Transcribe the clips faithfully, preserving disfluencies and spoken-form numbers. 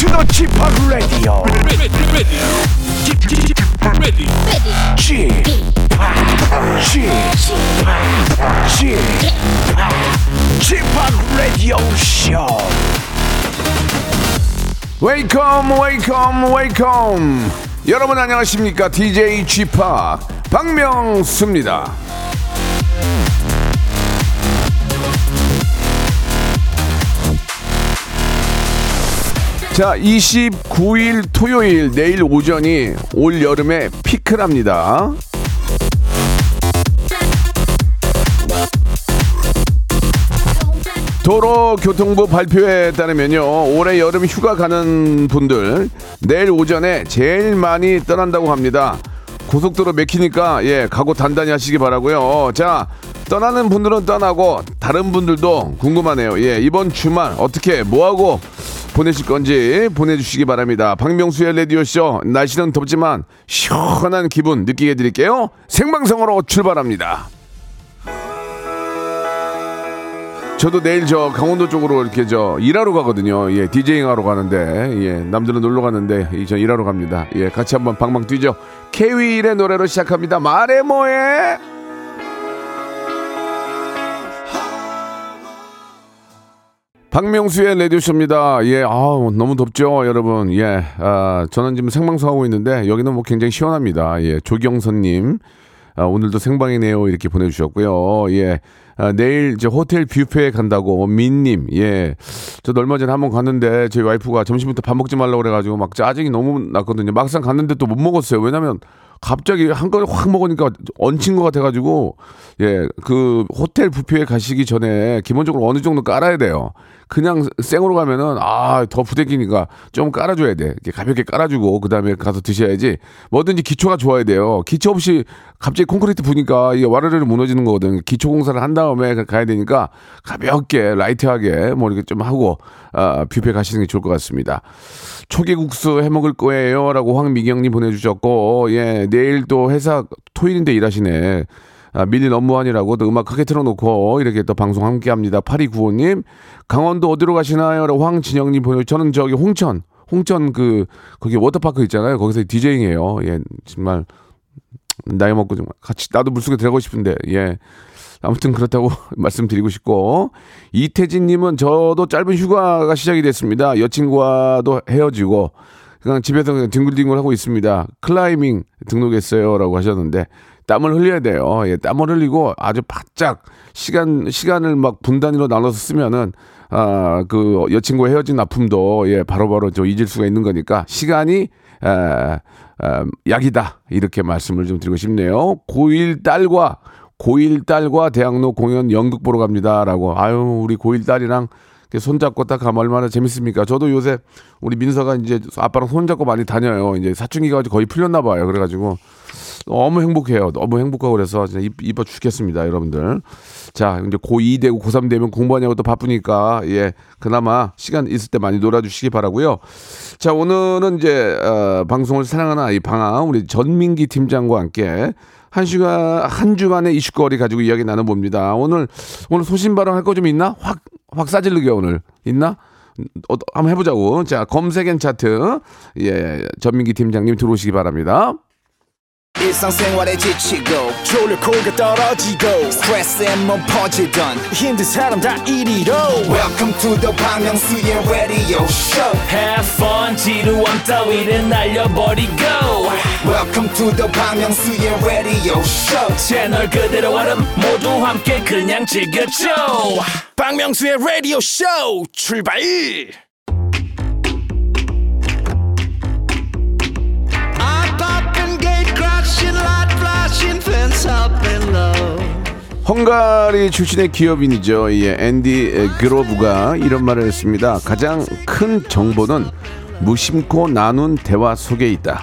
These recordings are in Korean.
to the G-팝 Radio. G-팝 Radio Show. Welcome, welcome, welcome. 여러분 안녕하십니까? 디제이 G-팝 박명수입니다. 자, 이십구 일 토요일 내일 오전이 올 여름의 피크랍니다. 도로교통부 발표에 따르면요, 올해 여름 휴가 가는 분들 내일 오전에 제일 많이 떠난다고 합니다. 고속도로 막히니까 예 각오 단단히 하시기 바라고요. 자, 떠나는 분들은 떠나고 다른 분들도 궁금하네요. 예, 이번 주말 어떻게 뭐하고 보내실 건지 보내주시기 바랍니다. 박명수의 라디오쇼, 날씨는 덥지만 시원한 기분 느끼게 드릴게요. 생방송으로 출발합니다. 저도 내일 저 강원도 쪽으로 이렇게 저 일하러 가거든요. 예, 디제잉 하러 가는데, 예, 남들은 놀러 가는데 저 일하러 갑니다. 예, 같이 한번 방방 뛰죠. 케이윌의 노래로 시작합니다. 말해 뭐해? 박명수의 라디오쇼입니다. 예, 아우, 너무 덥죠, 여러분. 예, 아, 저는 지금 생방송하고 있는데, 여기는 뭐 굉장히 시원합니다. 예, 조경선님, 아, 오늘도 생방이네요. 이렇게 보내주셨고요. 예, 아, 내일 이제 호텔 뷔페에 간다고, 민님, 예. 저도 얼마 전에 한번 갔는데, 저희 와이프가 점심부터 밥 먹지 말라고 그래가지고, 막 짜증이 너무 났거든요. 막상 갔는데 또 못 먹었어요. 왜냐면, 갑자기 한 걸 확 먹으니까 얹힌 것 같아가지고, 예, 그 호텔 뷔페에 가시기 전에 기본적으로 어느 정도 깔아야 돼요. 그냥 생으로 가면은 아, 더 부대끼니까 좀 깔아줘야 돼. 이렇게 가볍게 깔아주고 그 다음에 가서 드셔야지. 뭐든지 기초가 좋아야 돼요. 기초 없이 갑자기 콘크리트 부니까 이게 와르르 무너지는 거거든. 기초 공사를 한 다음에 가야 되니까 가볍게 라이트하게 뭐 이렇게 좀 하고 아, 뷔페 가시는 게 좋을 것 같습니다. 초계국수 해먹을 거예요라고 황미경님 보내주셨고, 예, 내일 또 회사 토일인데 일하시네. 아, 밀린 업무하니라고 또 음악 크게 틀어놓고 이렇게 또 방송 함께합니다. 파리구호님, 강원도 어디로 가시나요? 황진영님 보내요. 저는 저기 홍천, 홍천 그 거기 워터파크 있잖아요. 거기서 디제잉해요. 예, 정말 나이 먹고 정말 같이 나도 물속에 들어가고 싶은데, 예, 아무튼 그렇다고 말씀드리고 싶고. 이태진님은 저도 짧은 휴가가 시작이 됐습니다. 여친과도 헤어지고 그냥 집에서 그냥 뒹굴뒹굴 하고 있습니다. 클라이밍 등록했어요라고 하셨는데. 땀을 흘려야 돼요. 예, 땀을 흘리고 아주 바짝 시간, 시간을 막 분단위로 나눠서 쓰면은, 아, 그 여친과 헤어진 아픔도, 예, 바로바로 저 잊을 수가 있는 거니까 시간이, 아, 아, 약이다. 이렇게 말씀을 좀 드리고 싶네요. 고일 딸과, 고일 딸과 대학로 공연 연극 보러 갑니다. 라고. 아유, 우리 고일 딸이랑 손잡고 딱 가면 얼마나 재밌습니까? 저도 요새 우리 민서가 이제 아빠랑 손잡고 많이 다녀요. 이제 사춘기가 거의 풀렸나 봐요. 그래가지고 너무 행복해요. 너무 행복하고 그래서 진짜 이뻐 죽겠습니다, 여러분들. 자, 이제 고이 되고 고삼 되면 공부하냐고 또 바쁘니까, 예, 그나마 시간 있을 때 많이 놀아주시기 바라고요. 자, 오늘은 이제 어, 방송을 사랑하는 이 방아 우리 전민기 팀장과 함께 한 주간 한 주간의 이슈거리 가지고 이야기 나눠봅니다. 오늘 오늘 소신발언 할 거 좀 있나? 확 확 싸질르게 오늘 있나? 어, 한번 해보자고. 자, 검색N차트, 예, 전민기 팀장님 들어오시기 바랍니다. 일상생활에 지치고, 졸려 코가 떨어지고, 스트레스에 몸 퍼지던, 힘든 사람 다 이리로. Welcome to the 방명수의 radio show. Have fun, 지루함 따위를 날려버리고. Welcome to the 방명수의 radio show. 채널 그대로 와름 모두 함께 그냥 즐겨줘. 방명수의 radio show 출발! 헝가리 출신의 기업인이죠. 예, 앤디 그로브가 이런 말을 했습니다. 가장 큰 정보는 무심코 나눈 대화 속에 있다.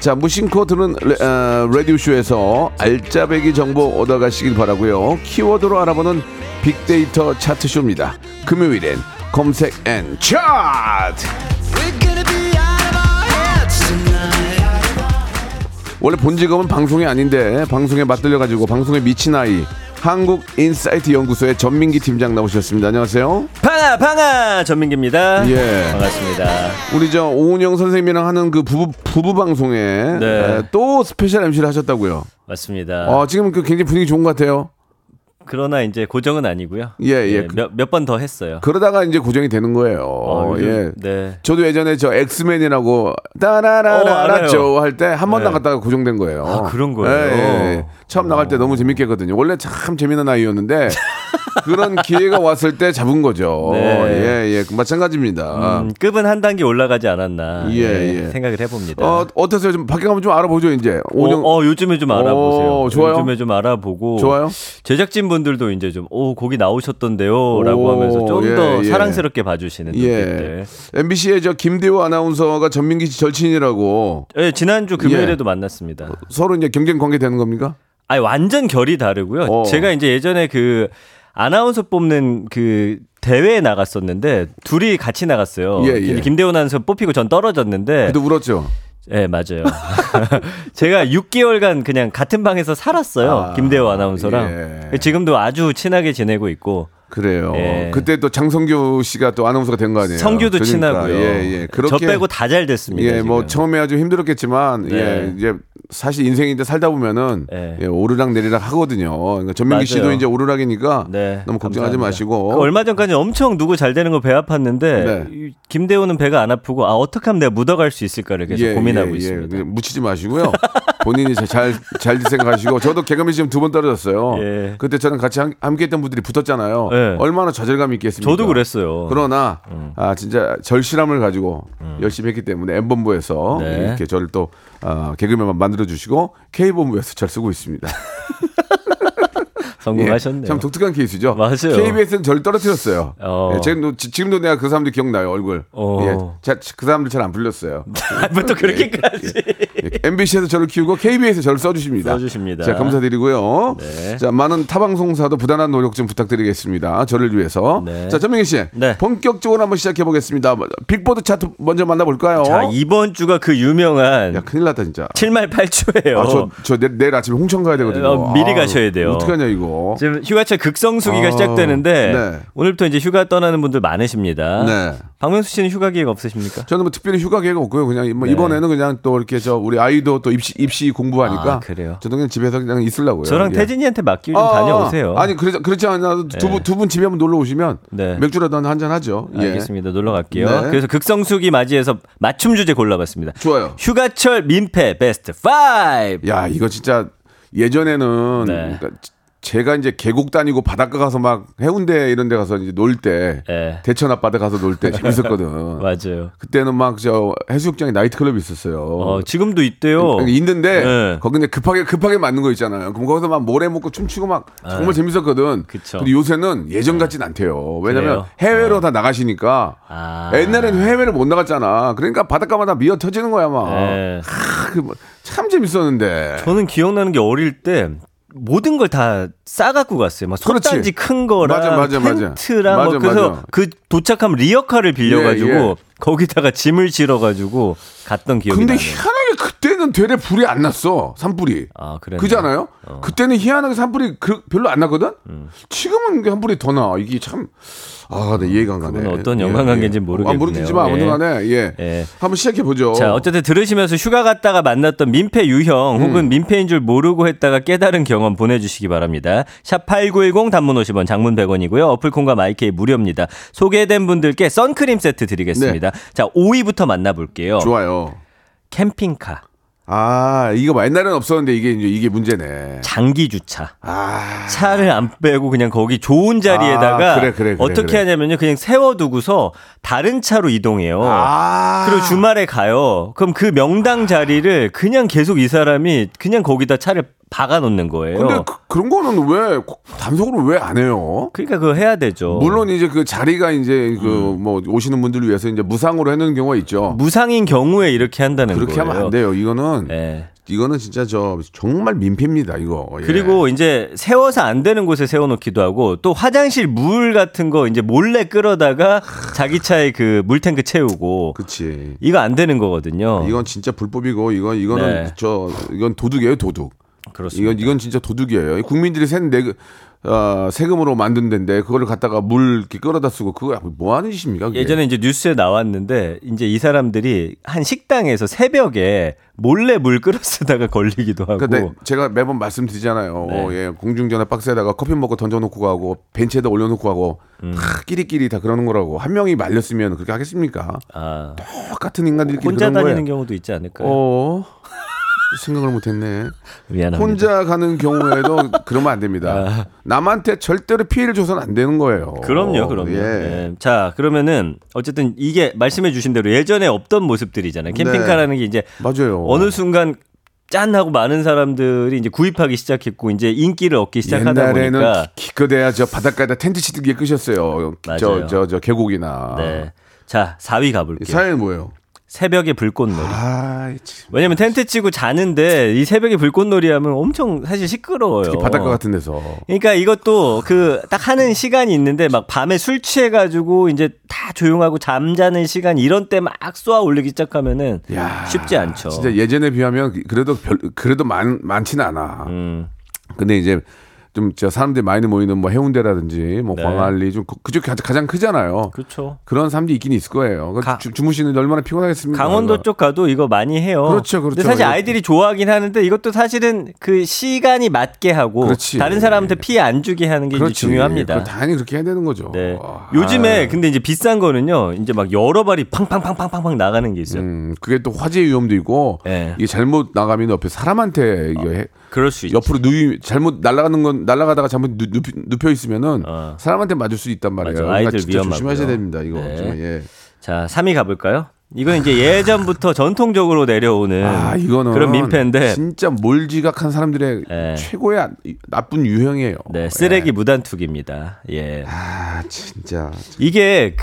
자, 무심코 들은 어, 라디오쇼에서 알짜배기 정보 얻어가시길 바라고요. 키워드로 알아보는 빅데이터 차트쇼입니다. 금요일엔 검색 앤 차트. 원래 본 직업은 방송이 아닌데 방송에 맞들려가지고 방송에 미친 아이 한국인사이트 연구소의 전민기 팀장 나오셨습니다. 안녕하세요. 방아 방아 전민기입니다. 예, 반갑습니다. 우리 저 오은영 선생님이랑 하는 그 부부 부부 방송에 네. 또 스페셜 엠시를 하셨다고요. 맞습니다. 어, 지금 그 굉장히 분위기 좋은 것 같아요. 그러나 이제 고정은 아니고요. 예, 예. 몇 몇 번 더 했어요. 그러다가 이제 고정이 되는 거예요. 어, 요즘, 예. 네. 저도 예전에 저 엑스맨이라고 따라라라라죠 할 때 한 번 네. 나갔다가 고정된 거예요. 아, 그런 거예요. 예, 예, 예. 처음 나갈 때 너무 재밌게 했거든요. 원래 참 재미난 아이였는데 그런 기회가 왔을 때 잡은 거죠. 네. 예, 예. 마찬가지입니다. 음, 급은 한 단계 올라가지 않았나 예, 예, 예. 생각을 해봅니다. 어, 어떠세요? 좀 밖에 가면 좀 알아보죠, 이제. 오정... 어, 어, 요즘에 좀 알아보세요. 어, 좋아요. 요즘에 좀 알아보고. 좋아요. 제작진 분들도 이제 좀 오 거기 나오셨던데요라고 하면서 좀 더 예, 사랑스럽게 예. 봐주시는 분들. 예. 엠비씨의 저 김대호 아나운서가 전민기 씨 절친이라고. 예, 지난주 금요일에도 예. 만났습니다. 서로 이제 경쟁 관계 되는 겁니까? 아니 완전 결이 다르고요. 어. 제가 이제 예전에 그 아나운서 뽑는 그 대회에 나갔었는데 둘이 같이 나갔어요. 예, 예. 김대호 아나운서 뽑히고 전 떨어졌는데. 그래도 울었죠. 네, 맞아요. 제가 육 개월간 그냥 같은 방에서 살았어요. 아, 김대호 아나운서랑. 예. 지금도 아주 친하게 지내고 있고. 그래요. 예. 그때 또 장성규 씨가 또 아나운서가 된 거 아니에요? 성규도 그러니까. 친하고요. 예, 예. 그렇게, 저 빼고 다 잘 됐습니다. 예, 지금. 뭐 처음에 아주 힘들었겠지만, 네. 예, 이제 사실 인생인데 살다 보면은 네. 예, 오르락 내리락 하거든요. 그러니까 전민기 맞아요. 씨도 이제 오르락이니까 네, 너무 걱정하지 감사합니다. 마시고. 그 얼마 전까지 엄청 누구 잘 되는 거 배 아팠는데 네. 김대호는 배가 안 아프고 아 어떻게 하면 내가 묻어갈 수 있을까를 계속 예, 고민하고 예, 있습니다. 예. 묻히지 마시고요. 본인이 잘 잘 생각하시고 저도 개그맨 지금 두 번 떨어졌어요. 예. 그때 저는 같이 함, 함께했던 분들이 붙었잖아요. 네. 얼마나 좌절감이 있겠습니까? 저도 그랬어요. 그러나 음. 아 진짜 절실함을 가지고 음. 열심히 했기 때문에 엠본부에서 네. 이렇게 저를 또 어, 개그맨만 만들어주시고 K본부에서 잘 쓰고 있습니다. 성공하셨네요. 예, 참 독특한 케이스죠. 맞아요. 케이비에스는 저를 떨어뜨렸어요. 어. 예, 지금도, 지금도 내가 그 사람들 기억나요. 얼굴. 어. 예, 자, 그 사람들 잘 안 불렸어요. 뭐 또 그렇게까지. 예, 예, 엠비씨에서 저를 키우고 케이비에스에서 저를 써주십니다. 써주십니다. 자, 감사드리고요. 네. 자, 많은 타방송사도 부단한 노력 좀 부탁드리겠습니다. 저를 위해서. 네. 자, 전민기 씨. 네. 본격적으로 한번 시작해보겠습니다. 빅보드 차트 먼저 만나볼까요? 자, 이번 주가 그 유명한. 야, 큰일 났다 진짜. 칠말 팔초예요. 아, 저, 저 내, 내일 아침에 홍천 가야 되거든요. 어, 미리 아, 가셔야 돼요. 어떡하냐 이거. 지금 휴가철 극성수기가 어, 시작되는데 네. 오늘부터 이제 휴가 떠나는 분들 많으십니다. 네. 박명수 씨는 휴가 계획 없으십니까? 저는 뭐 특별히 휴가 계획 없고요. 그냥 뭐 네. 이번에는 그냥 또 이렇게 저 우리 아이도 또 입시 입시 공부하니까 아, 그래요. 저도 그냥 집에서 그냥 있으려고요. 저랑 예. 태진이한테 맡기고 좀 아, 다녀오세요. 아니 그래서 그렇지 않아도 두 분 두 분 네. 집에 한번 놀러 오시면 네. 맥주라도 한 잔 하죠. 예. 알겠습니다. 놀러 갈게요. 네. 그래서 극성수기 맞이해서 맞춤 주제 골라봤습니다. 좋아요. 휴가철 민폐 베스트 오. 야 이거 진짜 예전에는. 네. 그러니까 제가 이제 계곡 다니고 바닷가 가서 막 해운대 이런 데 가서 이제 놀 때 대천 앞바다 가서 놀 때 재밌었거든. 맞아요. 그때는 막 저 해수욕장에 나이트클럽이 있었어요. 어, 지금도 있대요. 있는데 네. 거기 이제 급하게 급하게 맞는 거 있잖아요. 그럼 거기서 막 모래 먹고 춤추고 막 정말 네. 재밌었거든. 그쵸. 근데 요새는 예전 같진 않대요. 왜냐면 그래요? 해외로 네. 다 나가시니까 아. 옛날에는 해외를 못 나갔잖아. 그러니까 바닷가마다 미어 터지는 거야 막. 네. 아, 그 참 재밌었는데. 저는 기억나는 게 어릴 때. 모든 걸 다 싸갖고 갔어요. 막 손단지 큰 거랑 맞아, 맞아, 텐트랑 맞아, 뭐 그래서 맞아. 그 도착한 리어카를 빌려가지고 예, 예. 거기다가 짐을 실어가지고 갔던 기억이 근데 나요. 근데 희한하게 그때는 되레 불이 안 났어. 산불이. 아, 그래요? 그잖아요. 어. 그때는 희한하게 산불이 그, 별로 안 났거든. 음. 지금은 산불이 더 나. 이게 참 아, 네, 이해가 안 가네. 그건 어떤 연관관계인지 예, 예. 모르겠네요. 아, 모르겠지만 예. 아무튼 간에 예. 예. 한번 시작해 보죠. 자, 어쨌든 들으시면서 휴가 갔다가 만났던 민폐 유형 음. 혹은 민폐인 줄 모르고 했다가 깨달은 경험 보내주시기 바랍니다. 샵 팔구일공 단문 오십 원, 장문 백 원이고요. 어플콘과 마이케이 무료입니다. 소개된 분들께 선크림 세트 드리겠습니다. 네. 자, 오 위부터 만나볼게요. 좋아요. 캠핑카. 아, 이거 옛날에는 없었는데 이게 이제 이게 문제네. 장기 주차. 아. 차를 안 빼고 그냥 거기 좋은 자리에다가 아, 그래, 그래, 그래, 어떻게 그래. 하냐면요. 그냥 세워두고서 다른 차로 이동해요. 아. 그리고 주말에 가요. 그럼 그 명당 자리를 그냥 계속 이 사람이 그냥 거기다 차를 박아 놓는 거예요. 근데 그, 그런 거는 왜 단속으로 왜 안 해요? 그러니까 그거 해야 되죠. 물론 이제 그 자리가 이제 그 뭐 오시는 분들을 위해서 이제 무상으로 해놓는 경우가 있죠. 무상인 경우에 이렇게 한다는 그렇게 거예요. 그렇게 하면 안 돼요. 이거는. 네. 이거는 진짜 저 정말 민폐입니다 이거. 예. 그리고 이제 세워서 안 되는 곳에 세워놓기도 하고 또 화장실 물 같은 거 이제 몰래 끌어다가 자기 차에 그 물탱크 채우고. 그렇지. 이거 안 되는 거거든요. 이건 진짜 불법이고 이건 이거는 네. 저 이건 도둑이에요 도둑. 그렇습니다. 이건, 이건 진짜 도둑이에요. 국민들이 센 내, 어, 세금으로 만든 데인데 그거를 갖다가 물 이렇게 끌어다 쓰고 그거 뭐 하는 짓입니까? 그게? 예전에 이제 뉴스에 나왔는데 이제 이 사람들이 한 식당에서 새벽에 몰래 물 끌어 쓰다가 걸리기도 하고. 그러니까 내, 제가 매번 말씀드리잖아요. 네. 어, 예, 공중전화 박스에다가 커피 먹고 던져놓고 가고 벤치에다 올려놓고 하고 음. 다 끼리끼리 다 그러는 거라고. 한 명이 말렸으면 그렇게 하겠습니까? 아. 똑같은 인간들끼리 혼자 그런 다니는 거에. 경우도 있지 않을까요? 어. 생각을 못했네. 미안합니다. 혼자 가는 경우에도 그러면 안 됩니다. 아. 남한테 절대로 피해를 줘서는 안 되는 거예요. 그럼요, 그럼요. 예. 예. 자, 그러면은 어쨌든 이게 말씀해 주신 대로 예전에 없던 모습들이잖아요. 캠핑카라는 네. 게 이제 맞아요. 어느 순간 짠하고 많은 사람들이 이제 구입하기 시작했고 이제 인기를 얻기 시작하다 옛날에는 보니까 기껏해야 저 바닷가에다 텐트 치듯이 끄셨어요. 저, 저, 저 계곡이나. 네. 자, 사 위 가볼게요. 사 위는 뭐예요? 새벽에 불꽃놀이. 아, 왜냐면 텐트 치고 자는데 이 새벽에 불꽃놀이 하면 엄청 사실 시끄러워요. 특히 바닷가 같은 데서. 그러니까 이것도 그 딱 하는 시간이 있는데 막 밤에 술 취해가지고 이제 다 조용하고 잠자는 시간 이런 때 막 쏘아 올리기 시작하면은 야, 쉽지 않죠. 진짜 예전에 비하면 그래도 별, 그래도 많 많지는 않아. 음. 근데 이제. 좀 저 사람들이 많이 모이는 뭐 해운대라든지 뭐 네. 광안리 좀 그쪽 가장 크잖아요. 그렇죠. 그런 사람도 있긴 있을 거예요. 가, 주, 주무시는데 얼마나 피곤하겠습니까? 강원도 이거. 쪽 가도 이거 많이 해요. 그렇죠, 그렇죠. 근데 사실 아이들이 좋아하긴 하는데 이것도 사실은 그 시간이 맞게 하고 그렇지. 다른 사람한테 피해 안 주게 하는 게 중요합니다. 당연히 그렇게 해야 되는 거죠. 네. 와, 요즘에 아. 근데 이제 비싼 거는요, 이제 막 여러 발이 팡팡팡팡팡 나가는 게 있어요. 음, 그게 또 화재 위험도 있고 네. 이게 잘못 나가면 옆에 사람한테 어, 이게 그럴 수 옆으로 누이 잘못 날아가는 건 날아가다가 잘못 눕혀 있으면은 어. 사람한테 맞을 수 있단 말이에요. 그러니까 아이들 진짜 위험하고요. 조심하셔야 됩니다. 이거. 네. 정말, 예. 자, 삼 위 가볼까요? 이건 이제 예전부터 전통적으로 내려오는 아, 이거는 그런 민폐인데 진짜 몰지각한 사람들의 네. 최고의 나쁜 유형이에요. 네, 쓰레기 예. 무단투기입니다. 예. 아, 진짜. 이게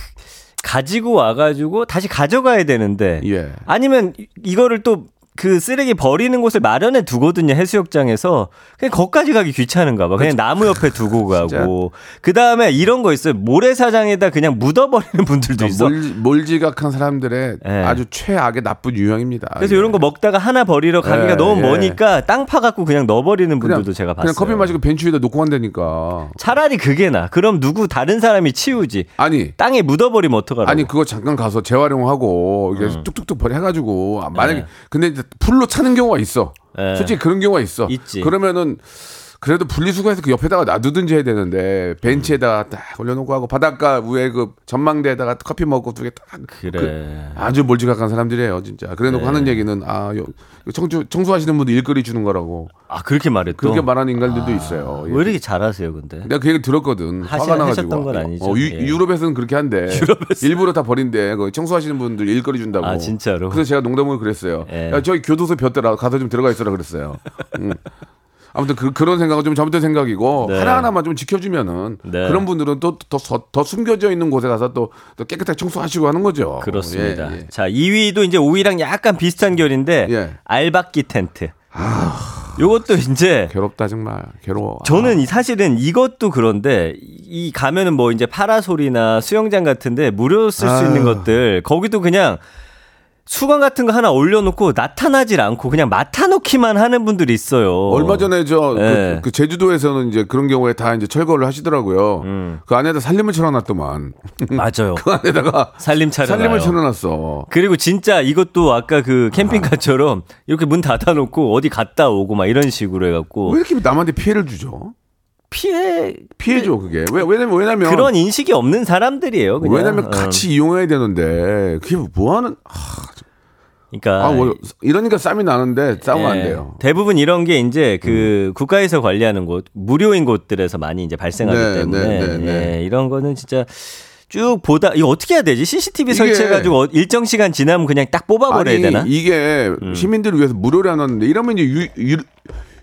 가지고 와가지고 다시 가져가야 되는데 예. 아니면 이거를 또 그 쓰레기 버리는 곳을 마련해 두거든요. 해수욕장에서. 그냥 거기까지 가기 귀찮은가 봐. 그냥 그렇죠. 나무 옆에 두고 가고. 그다음에 이런 거 있어요. 모래사장에다 그냥 묻어버리는 분들도 있어. 몰, 몰지각한 사람들의 예. 아주 최악의 나쁜 유형입니다. 그래서 예. 이런 거 먹다가 하나 버리러 가기가 예. 너무 머니까 땅 파갖고 그냥 넣어버리는 분들도 그냥, 제가 봤어요. 그냥 커피 마시고 벤치 위에다 놓고 간다니까. 차라리 그게 나. 그럼 누구 다른 사람이 치우지. 아니. 땅에 묻어버리면 어떡하라고. 아니 그거 잠깐 가서 재활용하고 음. 뚝뚝뚝 버려가지고. 만약에 예. 근데 풀로 차는 경우가 있어. 네. 솔직히 그런 경우가 있어. 있지. 그러면은 그래도 분리수거해서 그 옆에다가 놔두든지 해야 되는데 벤치에다가 딱 올려놓고 하고 바닷가 위에 그 전망대에다가 커피 먹고 두 개 딱 그래. 그 아주 몰지각한 사람들이에요 진짜. 그래놓고 네. 하는 얘기는 아 청주 청소하시는 분들 일거리 주는 거라고. 아 그렇게 말했던. 그렇게 말하는 인간들도 아, 있어요. 예. 왜 이렇게 잘하세요 근데? 내가 그 얘기를 들었거든. 하시, 화가 나가지고. 건 아니죠. 어, 유, 예. 유럽에서는 그렇게 한대. 유럽에서 일부러 다 버린대. 그 청소하시는 분들 일거리 준다고. 아 진짜로. 그래서 제가 농담으로 그랬어요. 예. 야, 저기 교도소 볕더라 가서 좀 들어가 있어라 그랬어요. 음. 아무튼 그, 그런 생각은 좀 잘못된 생각이고 네. 하나하나만 좀 지켜주면은 네. 그런 분들은 또 더 더, 더 숨겨져 있는 곳에 가서 또, 또 깨끗하게 청소하시고 하는 거죠. 그렇습니다. 예, 예. 자, 이 위도 이제 오 위랑 약간 비슷한 결인데 예. 알박기 텐트. 아, 요것도 이제 괴롭다 정말 괴로워. 저는 아. 사실은 이것도 그런데 이 가면은 뭐 이제 파라솔이나 수영장 같은데 무료 쓸 수 있는 것들 거기도 그냥. 수건 같은 거 하나 올려놓고 나타나질 않고 그냥 맡아놓기만 하는 분들이 있어요. 얼마 전에 저 네. 그, 그 제주도에서는 이제 그런 경우에 다 이제 철거를 하시더라고요. 음. 그 안에다 살림을 차려놨더만. 맞아요. 그 안에다가 살림 차려놔요. 살림을 차려놨어. 그리고 진짜 이것도 아까 그 캠핑카처럼 이렇게 문 닫아놓고 어디 갔다 오고 막 이런 식으로 해갖고 왜 이렇게 남한테 피해를 주죠? 피해 피해죠 그게 왜 왜냐면 왜냐면 그런 인식이 없는 사람들이에요. 그냥. 왜냐면 같이 어. 이용해야 되는데 그게 뭐 하는? 하... 그러니까 아, 뭐, 이러니까 쌈이 나는데 싸우면 예, 안 돼요. 대부분 이런 게 이제 그 음. 국가에서 관리하는 곳 무료인 곳들에서 많이 이제 발생하기 네, 때문에 네, 네, 네. 예, 이런 거는 진짜. 쭉 보다 이거 어떻게 해야 되지? 씨씨티비 설치해가지고 일정 시간 지나면 그냥 딱 뽑아버려야 아니, 되나? 이게 음. 시민들을 위해서 무료를 안 하는데 이러면 이제 유, 유,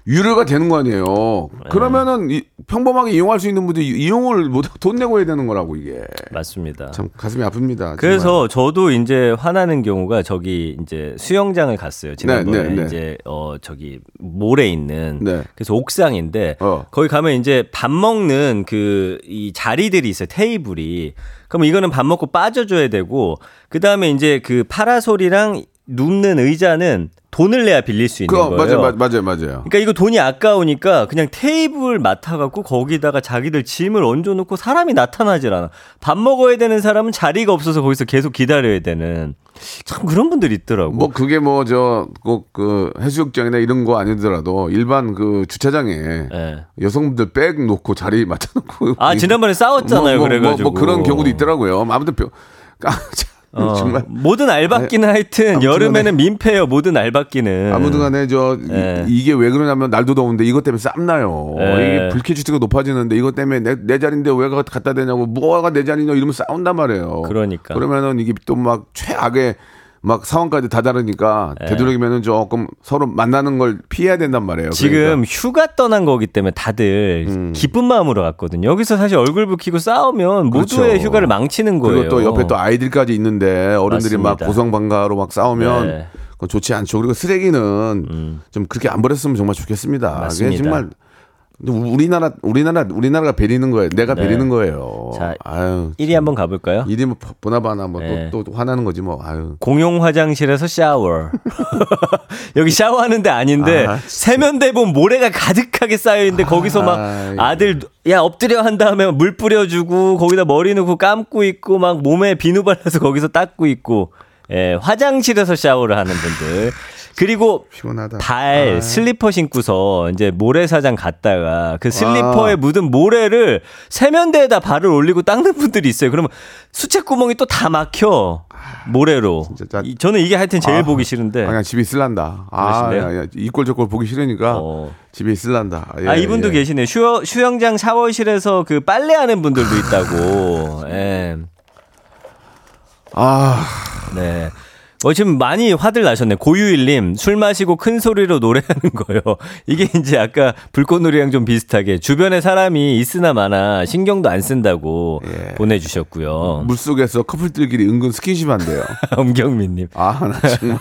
유료가 되는 거 아니에요? 네. 그러면은 이, 평범하게 이용할 수 있는 분들이 이용을 못 돈 내고 해야 되는 거라고 이게. 맞습니다. 참 가슴이 아픕니다. 그래서 정말. 저도 이제 화나는 경우가 저기 이제 수영장을 갔어요. 지난번에 네, 네, 이제 네. 어 저기 모래 있는 네. 그래서 옥상인데 어. 거기 가면 이제 밥 먹는 그 이 자리들이 있어요. 테이블이. 그럼 이거는 밥 먹고 빠져줘야 되고, 그 다음에 이제 그 파라솔이랑 눕는 의자는 돈을 내야 빌릴 수 있는 그거, 거예요. 맞아요, 맞아요, 맞아요. 그러니까 이거 돈이 아까우니까 그냥 테이블 맡아갖고 거기다가 자기들 짐을 얹어놓고 사람이 나타나질 않아. 밥 먹어야 되는 사람은 자리가 없어서 거기서 계속 기다려야 되는. 참 그런 분들이 있더라고. 뭐 그게 뭐 저 꼭 그 해수욕장이나 이런 거 아니더라도 일반 그 주차장에 네. 여성분들 백 놓고 자리 맡아놓고. 아 지난번에 싸웠잖아요. 뭐, 뭐, 그래가지고 뭐, 뭐 그런 경우도 있더라고요. 아무튼 뼈. 어, 정말 모든 알바끼는 하여튼 여름에는 민폐예요. 모든 알바끼는 아무튼간에 저 네. 이, 이게 왜 그러냐면 날도 더운데 이것 때문에 쌈나요. 네. 이게 불쾌지수가 높아지는데 이것 때문에 내, 내 자리인데 왜 갖다 대냐고 뭐가 내 자리냐 이러면 싸운단 말이에요. 그러니까 그러면은 이게 또 막 최악의 막 상황까지 다다르니까 네. 되도록이면은 조금 서로 만나는 걸 피해야 된단 말이에요. 지금 그러니까. 휴가 떠난 거기 때문에 다들 음. 기쁜 마음으로 갔거든요. 여기서 사실 얼굴 붉히고 싸우면 모두의 그렇죠. 휴가를 망치는 거예요. 그리고 또 옆에 또 아이들까지 있는데 어른들이 맞습니다. 막 고성방가로 막 싸우면 네. 그건 좋지 않죠. 그리고 쓰레기는 음. 좀 그렇게 안 버렸으면 정말 좋겠습니다. 맞습니다. 그게 정말 우리나라 우리나라 우리나라가 베리는 거예요. 내가 네. 베리는 거예요. 자, 아유, 일 위 한번 가볼까요? 일 위 뭐 보나 봐나 뭐 또 또 네. 화나는 거지 뭐. 아유. 공용 화장실에서 샤워. 여기 샤워하는데 아닌데 아, 세면대 보면 모래가 가득하게 쌓여 있는데 아, 거기서 막 아들 야 엎드려 한 다음에 물 뿌려주고 거기다 머리 넣고 감고 있고 막 몸에 비누 발라서 거기서 닦고 있고. 예, 화장실에서 샤워를 하는 분들. 그리고 피곤하다. 발 아. 슬리퍼 신고서 이제 모래사장 갔다가 그 슬리퍼에 아. 묻은 모래를 세면대에다 발을 올리고 닦는 분들이 있어요. 그러면 수채구멍이 또 다 막혀 모래로. 진짜, 나, 이, 저는 이게 하여튼 제일 아, 보기 싫은데. 그냥 집에 있을란다. 아, 이 꼴 저 꼴 보기 싫으니까 어. 집에 있을란다. 예, 아 이분도 예. 계시네요. 슈, 수영장 샤워실에서 그 빨래하는 분들도 있다고. 예. 아. 네. 어, 지금 많이 화들 나셨네. 고유일님, 술 마시고 큰 소리로 노래하는 거요. 이게 이제 아까 불꽃놀이랑 좀 비슷하게 주변에 사람이 있으나 마나 신경도 안 쓴다고 예. 보내주셨고요. 물속에서 커플들끼리 은근 스킨십 한대요. 엄경민님. 아, 나 정말.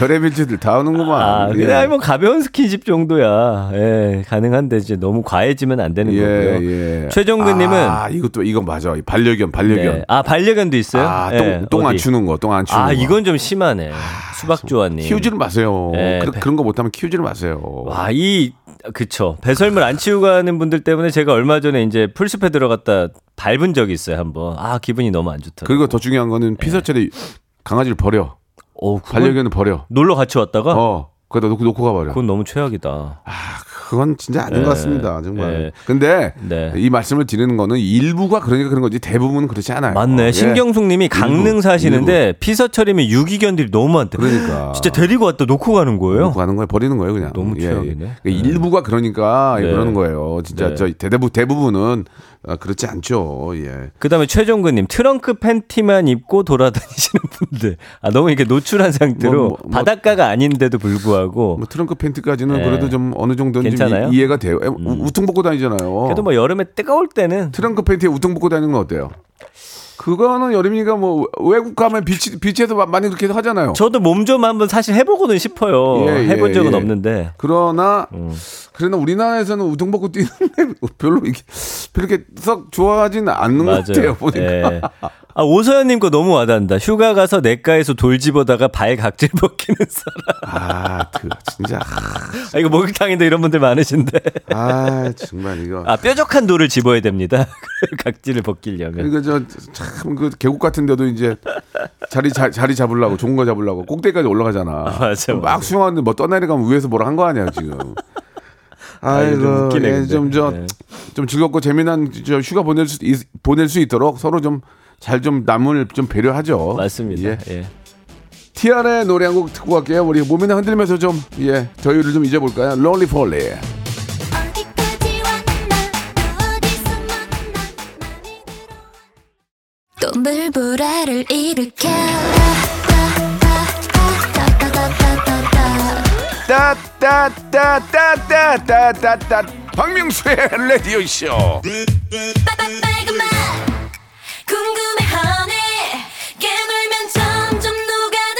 별의 빌지들 다 오는구만. 아, 그냥 예. 뭐 가벼운 스킨십 정도야. 예, 가능한데 이제 너무 과해지면 안 되는 예, 거고요. 예. 최정근님은. 아, 이것도, 이건 맞아. 반려견, 반려견. 네. 아, 반려견도 있어요? 아, 예. 똥 안 추는 거, 똥 안 추는 거. 아, 이건 좀 심하네. 아, 수박조아님. 키우지를 마세요. 네, 그, 배... 그런 거 못하면 키우지를 마세요. 와, 이, 그쵸. 배설물 안 치우고 가는 분들 때문에 제가 얼마 전에 이제 풀숲에 들어갔다 밟은 적이 있어요, 한 번. 아, 기분이 너무 안 좋더라고요. 그리고 더 중요한 거는 피서철에 네. 강아지를 버려. 어, 반려견을 버려. 놀러 같이 왔다가? 어, 그러다 놓고, 놓고 가버려. 그건 너무 최악이다. 아, 그건 진짜 아닌 네. 것 같습니다. 정말. 네. 근데 네. 이 말씀을 드리는 거는 일부가 그러니까 그런 거지 대부분은 그렇지 않아요. 맞네. 예. 신경숙 님이 강릉 일부, 사시는데 일부. 피서철이면 유기견들이 너무 많대. 그러니까. 진짜 데리고 왔다 놓고 가는 거예요? 놓고 가는 거예요. 버리는 거예요. 그냥. 너무 최악이네. 예. 예. 일부가 그러니까 네. 그러는 거예요. 진짜 네. 저 대부, 대부분은 그렇지 않죠. 예. 그다음에 최종근 님. 트렁크 팬티만 입고 돌아다니시는 분들. 아, 너무 이렇게 노출한 상태로 뭐, 뭐, 뭐, 바닷가가 아닌데도 불구하고 뭐 트렁크 팬티까지는 네. 그래도 좀 어느 정도는 괜찮아요? 이해가 돼요. 음. 우퉁 벗고 다니잖아요. 그래도 뭐 여름에 뜨거울 때는 트렁크 팬티에 우퉁 벗고 다니는 건 어때요? 그거는 여름이니까 뭐 외국 가면 비치, 비치에서 많이 그렇게 하잖아요. 저도 몸 좀 한번 사실 해보고는 싶어요. 예, 예, 해본 적은 예. 없는데. 그러나 음. 그러나 우리나라에서는 우퉁 벗고 뛰는 게 별로 이렇게 그렇게 썩 좋아하지는 않는 맞아요. 것 같아요. 보니까. 예. 아, 오서연님 거 너무 와닿는다. 휴가 가서 냇가에서 돌 집어다가 발 각질 벗기는 사람. 아, 그, 진짜. 아, 이거 목욕탕인데 이런 분들 많으신데. 아, 정말 이거. 아, 뾰족한 돌을 집어야 됩니다. 각질을 벗기려면. 그러니까 저, 참, 그 계곡 같은 데도 이제 자리, 자, 자리 잡으려고, 좋은 거 잡으려고 꼭대기까지 올라가잖아. 아, 맞아. 막 수영하는데 뭐 떠내려가면 위에서 뭐라 한 거 아니야, 지금. 아이고, 예, 좀, 저, 네. 좀 즐겁고 재미난 저 휴가 보낼 수, 있, 보낼 수 있도록 서로 좀 잘 좀 남을 좀 배려하죠. 맞습니다. 예. 예. 티아라의 노래 한 곡 듣고 갈게요. 우리 몸이나 흔들면서 좀, 예, 저희를 좀 잊어볼까요? Lonely Polly. 또 물보라를 일으켜. 따따따따따따따따 박명수의 라디오 쇼. 궁금해하네. 깨물면 점점 녹아든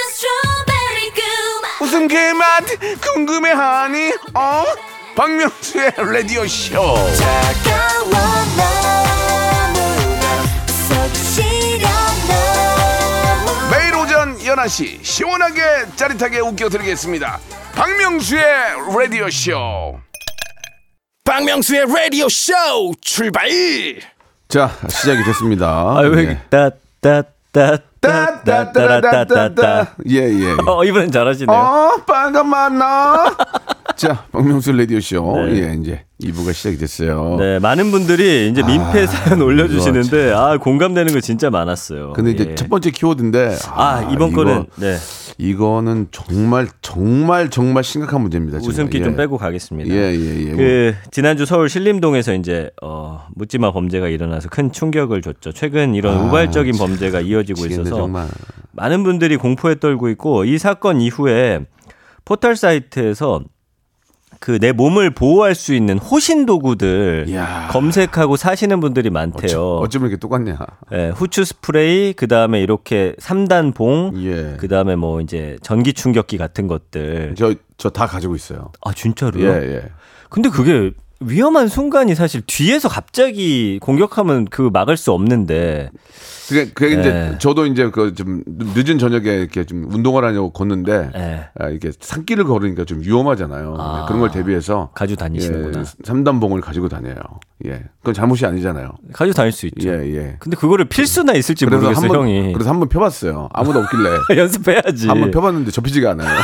스트로베리 그맛. 무슨 그 맛? 궁금해하니? 어? 박명수의 라디오 쇼. 매일 오전 하나씩 시원하게 짜릿하게 웃겨드리겠습니다. 박명수의 라디오쇼. 박명수의 라디오쇼 출발. 자, 시작이 됐습니다. 아유, 왜 따따따 따따따따따따. 예예. 어, 이번엔 잘하시네요. 어, 빨간 만나. 자, 박명수 라디오쇼. 네. 예, 이제 이 부가 시작이 됐어요. 네, 많은 분들이 이제 민폐 아, 사연 올려주시는데, 아, 공감되는 거 진짜 많았어요. 근데 이제 예. 첫 번째 키워드인데, 아, 아 이번 이거, 거는, 네. 이거는 정말, 정말, 정말 심각한 문제입니다. 지금. 웃음기 예. 좀 빼고 가겠습니다. 예, 예, 예. 그, 지난주 서울 신림동에서 이제, 어, 묻지마 범죄가 일어나서 큰 충격을 줬죠. 최근 이런 아, 우발적인 참, 범죄가 이어지고 있어서 정말. 많은 분들이 공포에 떨고 있고, 이 사건 이후에 포털 사이트에서 그 내 몸을 보호할 수 있는 호신 도구들 이야. 검색하고 사시는 분들이 많대요. 어쩜, 어쩜 이렇게 똑같냐. 네, 후추 스프레이, 그 다음에 이렇게 삼단 봉, 예. 그 다음에 뭐 이제 전기 충격기 같은 것들. 저, 저 다 가지고 있어요. 아, 진짜로요? 예, 예. 근데 그게 위험한 순간이 사실 뒤에서 갑자기 공격하면 그 막을 수 없는데. 그게, 그게 네. 이제 저도 이제 그 좀 늦은 저녁에 이렇게 좀 운동을 하려고 걷는데 네. 아, 이렇게 산길을 걸으니까 좀 위험하잖아요. 아, 그런 걸 대비해서 가지고 다니시는구나. 예, 삼단봉을 가지고 다녀요. 예, 그건 잘못이 아니잖아요. 가지고 다닐 수 있죠. 예, 예. 근데 그거를 필수나 있을지 그래서 모르겠어요, 한 번, 형이. 그래서 한번 펴봤어요. 아무도 없길래. 연습해야지. 한번 펴봤는데 접히지가 않아요.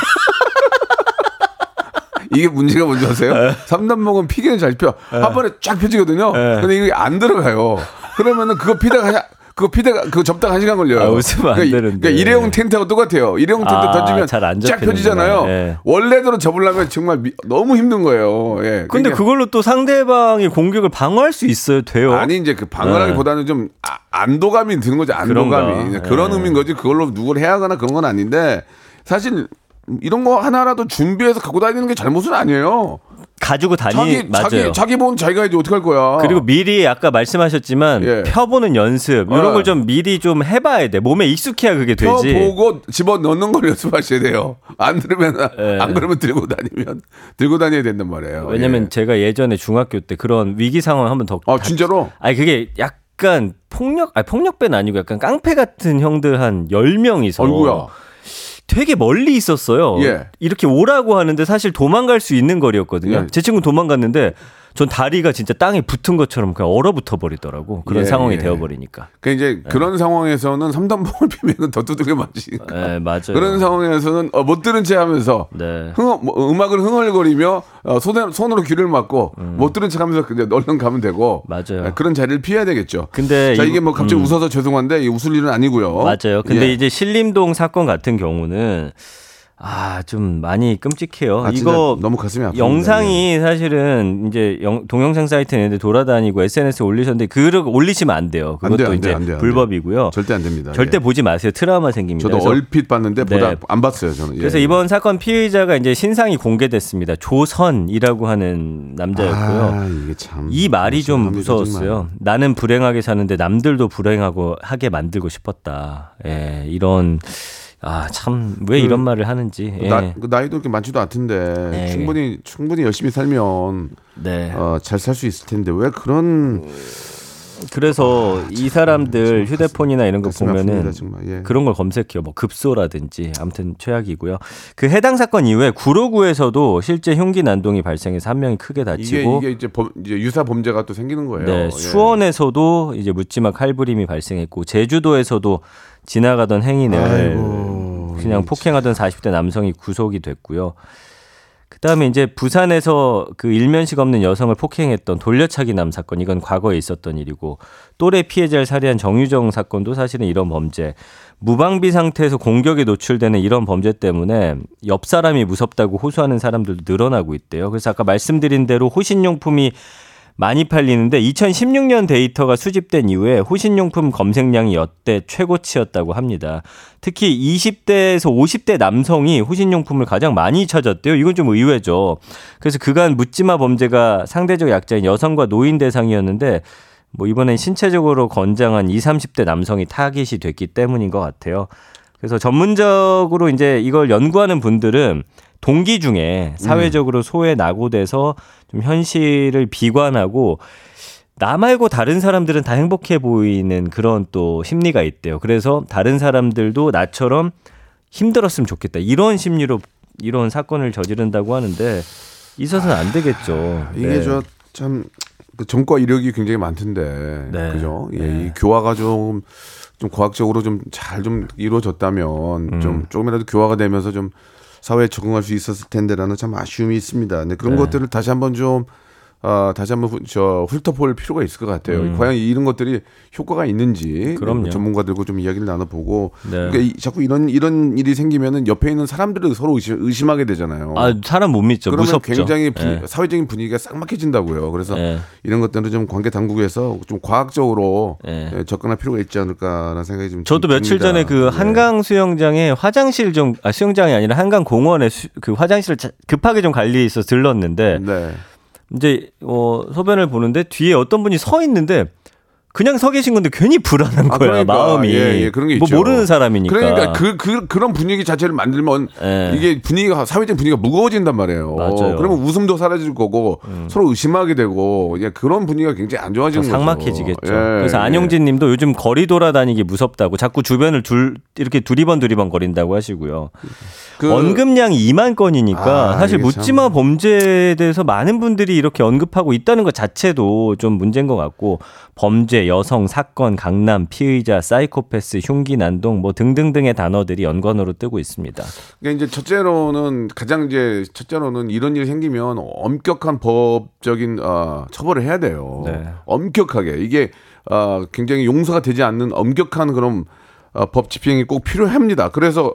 이게 문제가 뭔지 아세요? 삼단봉은 피기는 잘 펴. 한 번에 쫙 펴지거든요. 에. 근데 이게 안 들어가요. 그러면은 그거 피다가, 그거 피다가, 그거 접다가 한 시간 걸려요. 아, 웃으면 안 그러니까, 되는데. 그러니까 일회용 텐트하고 똑같아요. 일회용 텐트 아, 던지면 쫙 펴지잖아요. 네. 원래대로 접으려면 정말 미, 너무 힘든 거예요. 예. 근데 그러니까, 그걸로 또 상대방의 공격을 방어할 수 있어요? 돼요? 아니, 이제 그 방어라기보다는 좀 아, 안도감이 드는 거죠. 안도감이. 그런 네. 의미인 거지. 그걸로 누굴 해야 하거나 그런 건 아닌데 사실 이런 거 하나라도 준비해서 갖고 다니는 게 잘못은 아니에요. 가지고 다니 자기, 맞아요. 자기, 자기 본 자기가 이제 어떡할 거야. 그리고 미리 아까 말씀하셨지만 예. 펴보는 연습 이런 예. 걸 좀 미리 좀 해봐야 돼. 몸에 익숙해야 그게 되지. 펴보고 집어넣는 걸 연습하셔야 돼요. 안 들으면 예. 안 그러면 들고 다니면 들고 다녀야 된단 말이에요. 왜냐면 예. 제가 예전에 중학교 때 그런 위기 상황 한번 더. 아 다, 진짜로? 아니 그게 약간 폭력 아니 폭력배는 아니고 약간 깡패 같은 형들 한 열 명이서. 아이고야. 되게 멀리 있었어요. 예. 이렇게 오라고 하는데 사실 도망갈 수 있는 거리였거든요. 예. 제 친구 도망갔는데 전 다리가 진짜 땅에 붙은 것처럼 그냥 얼어붙어 버리더라고. 그런 예, 상황이 예. 되어버리니까. 그러니까 이제 예. 그런 상황에서는 삼단봉을 피면 더 두들겨 맞으니까. 예, 맞아요. 그런 상황에서는 어, 못 들은 채하면서 네. 흥, 음악을 흥얼거리며 어, 손, 손으로 귀를 막고 음. 못 들은 채하면서 그냥 얼른 가면 되고. 맞아요. 예, 그런 자리를 피해야 되겠죠. 근데 자, 이게 뭐 갑자기 음. 웃어서 죄송한데 웃을 일은 아니고요. 맞아요. 근데 예. 이제 신림동 사건 같은 경우는. 아, 좀 많이 끔찍해요. 아, 이거 너무 가슴이 아프다. 영상이 사실은 이제 영, 동영상 사이트에 돌아다니고 에스엔에스에 올리셨는데 그걸 올리시면 안 돼요. 그것도 안 돼요, 안 이제 안 돼요, 안 돼요, 불법이고요. 절대 안 됩니다. 절대 예. 보지 마세요. 트라우마 생깁니다. 저도 얼핏 봤는데 네. 보다 안 봤어요. 저는. 예. 그래서 이번 사건 피의자가 이제 신상이 공개됐습니다. 조선이라고 하는 남자였고요. 아, 이게 참. 이 말이 참 좀 무서웠어요. 정말. 나는 불행하게 사는데 남들도 불행하고 하게 만들고 싶었다. 예, 이런. 아, 참, 왜 그, 이런 말을 하는지. 예. 나, 그 나이도 그렇게 많지도 않던데 네. 충분히 충분히 열심히 살면 네. 어, 잘 살 수 있을 텐데 왜 그런. 그래서 아, 이 사람들 참, 휴대폰이나 가슴, 이런 거 보면은 아픕니다, 예. 그런 걸 검색해요. 뭐 급소라든지 아무튼 최악이고요. 그 해당 사건 이후에 구로구에서도 실제 흉기 난동이 발생해서 한 명이 크게 다치고 이게, 이게 이제, 범, 이제 유사 범죄가 또 생기는 거예요. 네, 수원에서도 이제 묻지마 칼부림이 발생했고 제주도에서도 지나가던 행인을 아이고, 그냥 폭행하던 사십 대 남성이 구속이 됐고요. 그다음에 이제 부산에서 그 일면식 없는 여성을 폭행했던 돌려차기 남 사건, 이건 과거에 있었던 일이고, 또래 피해자를 살해한 정유정 사건도 사실은 이런 범죄, 무방비 상태에서 공격에 노출되는 이런 범죄 때문에 옆 사람이 무섭다고 호소하는 사람들도 늘어나고 있대요. 그래서 아까 말씀드린 대로 호신용품이 많이 팔리는데 이천십육 년 데이터가 수집된 이후에 호신용품 검색량이 역대 최고치였다고 합니다. 특히 이십 대에서 오십 대 남성이 호신용품을 가장 많이 찾았대요. 이건 좀 의외죠. 그래서 그간 묻지마 범죄가 상대적 약자인 여성과 노인 대상이었는데 뭐 이번엔 신체적으로 건장한 이십, 삼십 대 남성이 타깃이 됐기 때문인 것 같아요. 그래서 전문적으로 이제 이걸 연구하는 분들은 동기 중에 사회적으로 소외 낙오돼서 좀 현실을 비관하고 나 말고 다른 사람들은 다 행복해 보이는 그런 또 심리가 있대요. 그래서 다른 사람들도 나처럼 힘들었으면 좋겠다. 이런 심리로 이런 사건을 저지른다고 하는데 있어서는 안 되겠죠. 아, 이게 네. 저 참 그 전과 이력이 굉장히 많던데, 네. 그죠? 예, 네. 이 교화가 좀 좀 과학적으로 좀 잘 좀 이루어졌다면 음. 좀 조금이라도 교화가 되면서 좀 사회에 적응할 수 있었을 텐데라는 참 아쉬움이 있습니다. 근데 그런 네. 것들을 다시 한번 좀 어, 다시 한번 후, 저 훑어볼 필요가 있을 것 같아요. 음. 과연 이런 것들이 효과가 있는지 그럼요. 전문가들과 좀 이야기를 나눠보고 네. 그러니까 이, 자꾸 이런 이런 일이 생기면은 옆에 있는 사람들을 서로 의심, 의심하게 되잖아요. 아 사람 못 믿죠. 그러면 무섭죠. 굉장히 분위, 네. 사회적인 분위기가 싹막해진다고요. 그래서 네. 이런 것들은 좀 관계 당국에서 좀 과학적으로 네. 접근할 필요가 있지 않을까라는 생각이 좀. 저도 듭니다. 며칠 전에 그 한강 수영장에 화장실 좀 아, 수영장이 아니라 한강 공원에 수, 그 화장실을 급하게 좀 관리에 있어서 들렀는데. 네. 이제 어, 소변을 보는데 뒤에 어떤 분이 서 있는데 그냥 서 계신 건데 괜히 불안한 거야. 아, 그러니까, 마음이. 예, 예, 그런 게 뭐 있죠. 모르는 사람이니까. 그러니까 그, 그, 그런 분위기 자체를 만들면 예. 이게 분위기가 사회적인 분위기가 무거워진단 말이에요. 맞아요. 그러면 웃음도 사라질 거고 음. 서로 의심하게 되고 예, 그런 분위기가 굉장히 안 좋아지는 거죠. 삭막해지겠죠. 예, 그래서 안용진 예. 님도 요즘 거리 돌아다니기 무섭다고 자꾸 주변을 둘, 이렇게 두리번 두리번 거린다고 하시고요. 그, 언급량이 이만 건이니까 아, 사실 묻지마 참... 범죄에 대해서 많은 분들이 이렇게 언급하고 있다는 것 자체도 좀 문제인 것 같고 범죄 여성, 사건, 강남, 피의자, 사이코패스, 흉기, 난동 뭐 등등등의 단어들이 연관으로 뜨고 있습니다. 그러니까 이제 첫째로는 가장 이제 첫째로는 이런 일이 생기면 엄격한 법적인 어, 처벌을 해야 돼요. 네. 엄격하게 이게 어, 굉장히 용서가 되지 않는 엄격한 그런 어, 법 집행이 꼭 필요합니다. 그래서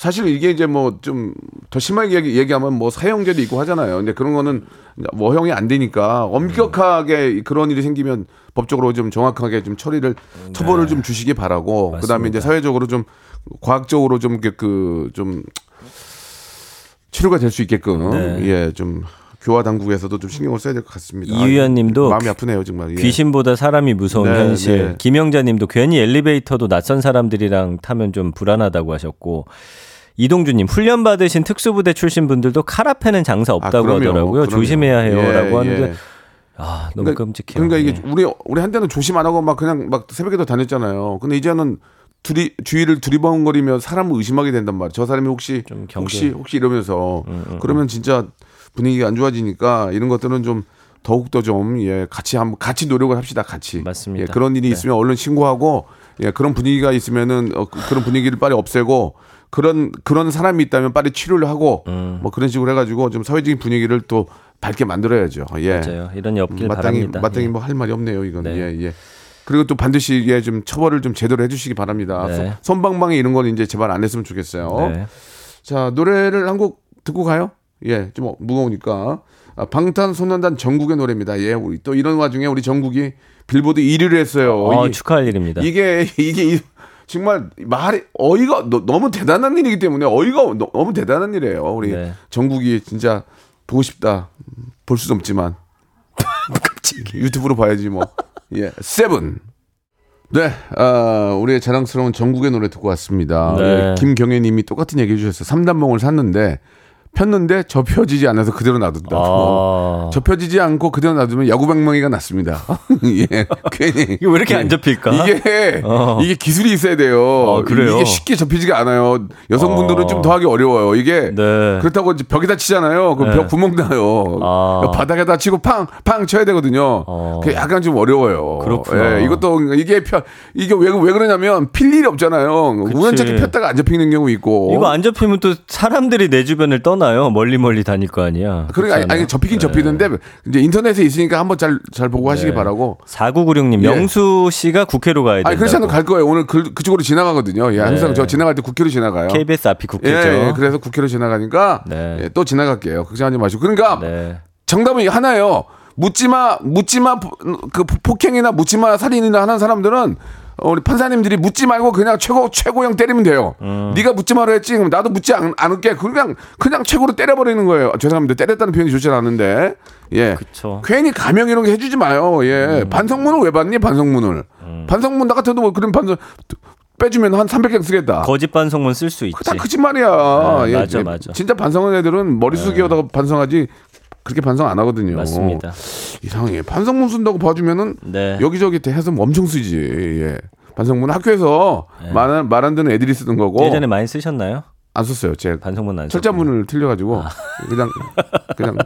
사실 이게 이제 뭐 좀 더 심하게 얘기, 얘기하면 뭐 사형제도 있고 하잖아요. 근데 그런 거는 모형이 안 되니까 엄격하게 음. 그런 일이 생기면 법적으로 좀 정확하게 좀 처리를 네. 처벌을 좀 주시기 바라고 맞습니다. 그다음에 이제 사회적으로 좀 과학적으로 좀 그 좀 치료가 될 수 있게끔 네. 예 좀. 교화 당국에서도 좀 신경을 써야 될 것 같습니다. 이 의원님도 마음이 아프네요, 정말. 예. 귀신보다 사람이 무서운 네, 현실. 네. 김영자님도 괜히 엘리베이터도 낯선 사람들이랑 타면 좀 불안하다고 하셨고 이동주님 훈련 받으신 특수부대 출신 분들도 카라페는 장사 없다고 아, 그럼요, 하더라고요. 그럼요. 조심해야 해요라고 예, 하는데. 예. 아 너무 그러니까, 끔찍해요. 그러니까 이게 우리 우리 한때는 조심 안 하고 막 그냥 막 새벽에도 다녔잖아요. 근데 이제는 두리, 주위를 두리번거리면 사람을 의심하게 된단 말이에요. 저 사람이 혹시 혹시 혹시 이러면서 음, 음, 그러면 진짜. 분위기가 안 좋아지니까 이런 것들은 좀 더욱더 좀 예, 같이 한번 같이 노력을 합시다. 같이. 맞습니다. 예, 그런 일이 네. 있으면 얼른 신고하고 예, 그런 분위기가 있으면은 어, 그런 분위기를 빨리 없애고 그런 그런 사람이 있다면 빨리 치료를 하고 음. 뭐 그런 식으로 해 가지고 좀 사회적인 분위기를 또 밝게 만들어야죠. 예. 맞아요. 이런 일이 없길 마땅히, 바랍니다. 마땅히 예. 뭐 할 말이 없네요, 이건. 네. 예, 예. 그리고 또 반드시 예, 좀 처벌을 좀 제대로 해 주시기 바랍니다. 네. 손방망이 이런 건 이제 제발 안 했으면 좋겠어요. 네. 자, 노래를 한 곡 듣고 가요. 예, 좀 무거우니까 아, 방탄 소년단 정국의 노래입니다. 예, 우리 또 이런 와중에 우리 정국이 빌보드 일 위를 했어요. 어, 이, 축하할 일입니다. 이게 이게 이, 정말 말이 어이가 너, 너무 대단한 일이기 때문에 어이가 너, 너무 대단한 일이에요. 우리 네. 정국이 진짜 보고 싶다. 볼 수도 없지만 유튜브로 봐야지 뭐. 예, 세븐. 네, 어, 우리의 자랑스러운 정국의 노래 듣고 왔습니다. 네. 예, 김경혜님이 똑같은 얘기 해주셨어요. 삼단봉을 샀는데. 폈는데 접혀지지 않아서 그대로 놔뒀다. 아~ 접혀지지 않고 그대로 놔두면 야구방망이가 났습니다. 예, 괜히 이거 왜 이렇게 안 접힐까? 이게 어. 이게 기술이 있어야 돼요. 어, 그래요? 이게 쉽게 접히지가 않아요. 여성분들은 어. 좀 더하기 어려워요. 이게 네. 그렇다고 벽에다 치잖아요. 그럼 네. 벽 구멍 나요. 아. 바닥에다 치고 팡팡 쳐야 되거든요. 어. 그게 약간 좀 어려워요. 그렇구나. 예, 이것도 이게 펴 이게 왜 왜 그러냐면 필 일이 없잖아요. 우연찮게 폈다가 안 접히는 경우 있고 이거 안 접히면 또 사람들이 내 주변을 떠나. 나요 멀리 멀리 다닐 거 아니야. 그러니까 아니, 접히긴 네. 접히는데 이제 인터넷에 있으니까 한번 잘 잘 보고 네. 하시기 바라고. 사구구육 님 예. 영수 씨가 국회로 가야 된다고. 아, 그래서 갈 거예요. 오늘 그, 그쪽으로 지나가거든요. 예, 항상 네. 저 지나갈 때 국회로 지나가요. 케이비에스 앞이 국회죠. 예, 예. 그래서 국회로 지나가니까 네. 예, 또 지나갈게요. 걱정하지 마시고. 그러니까 네. 정답은 하나예요. 묻지마 묻지마 그 폭행이나 묻지마 살인이나 하는 사람들은. 우리 판사님들이 묻지 말고 그냥 최고 최고형 때리면 돼요. 음. 네가 묻지 말라 했지. 그럼 나도 묻지 않, 않을게. 그냥 그냥 최고로 때려버리는 거예요. 아, 죄송합니다. 때렸다는 표현이 좋지 않은데. 예. 그쵸. 괜히 가명 이런 게 해주지 마요. 예. 음. 반성문을 왜 받니? 반성문을. 음. 반성문 나 같아도 뭐 그런 반성 빼주면 한 삼백 개 쓰겠다. 거짓 반성문 쓸 수 있지. 다 거짓말이야. 네, 예. 맞아 맞아. 진짜 반성하는 애들은 머리 숙여다가 네. 반성하지. 그렇게 반성 안 하거든요. 맞습니다. 이상해. 반성문 쓴다고 봐주면은 네. 여기저기 해서 엄청 쓰지. 예. 반성문 학교에서 네. 말 안 듣는 애들이 쓰던 거고. 예전에 많이 쓰셨나요? 안 썼어요. 제 반성문 안 썼어요. 철자문을 틀려가지고 아. 그냥 그냥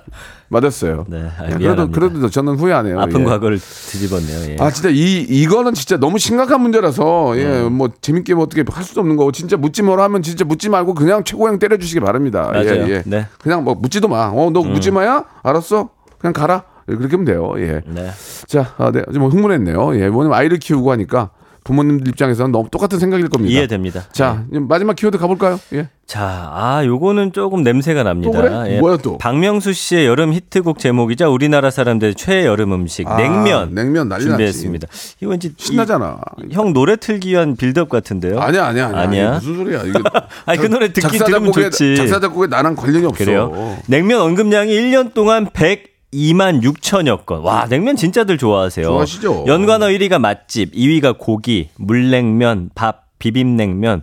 맞았어요. 네, 아, 그래도 그래도 저는 후회 안 해요. 아픈 예. 과거를 뒤집었네요. 예. 아 진짜 이 이거는 진짜 너무 심각한 문제라서 예 뭐 음. 재밌게 뭐 어떻게 할 수도 없는 거고 진짜 묻지 뭐라 하면 진짜 묻지 말고 그냥 최고형 때려주시기 바랍니다. 맞아요. 예, 예. 네. 그냥 뭐 묻지도 마. 어, 너 음. 묻지 마야? 알았어. 그냥 가라. 그렇게 하면 돼요. 예. 네. 자, 아, 네. 좀 흥분했네요. 예, 뭐냐면 아이를 키우고 하니까. 부모님들 입장에서는 너무 똑같은 생각일 겁니다. 이해됩니다. 자, 네. 마지막 키워드 가볼까요? 예. 자, 아, 요거는 조금 냄새가 납니다. 또 그래? 예. 뭐야 또? 박명수 씨의 여름 히트곡 제목이자 우리나라 사람들의 최애 여름 음식 아, 냉면. 냉면 난리 준비했습니다. 났지. 이거 왠지 신나잖아. 이, 형 노래 틀기 위한 빌드업 같은데요? 아니야, 아니야, 아니야. 아니야? 무슨 소리야? 이게 아니, 그 노래 듣기 들으면 좋지. 작사 작곡에 나랑 관련이 없어. 그래요? 냉면 언급량이 일 년 동안 백이만 육천여 건. 와, 냉면 진짜들 좋아하세요. 좋아하시죠. 연관어 일 위가 맛집, 이 위가 고기, 물냉면, 밥, 비빔냉면.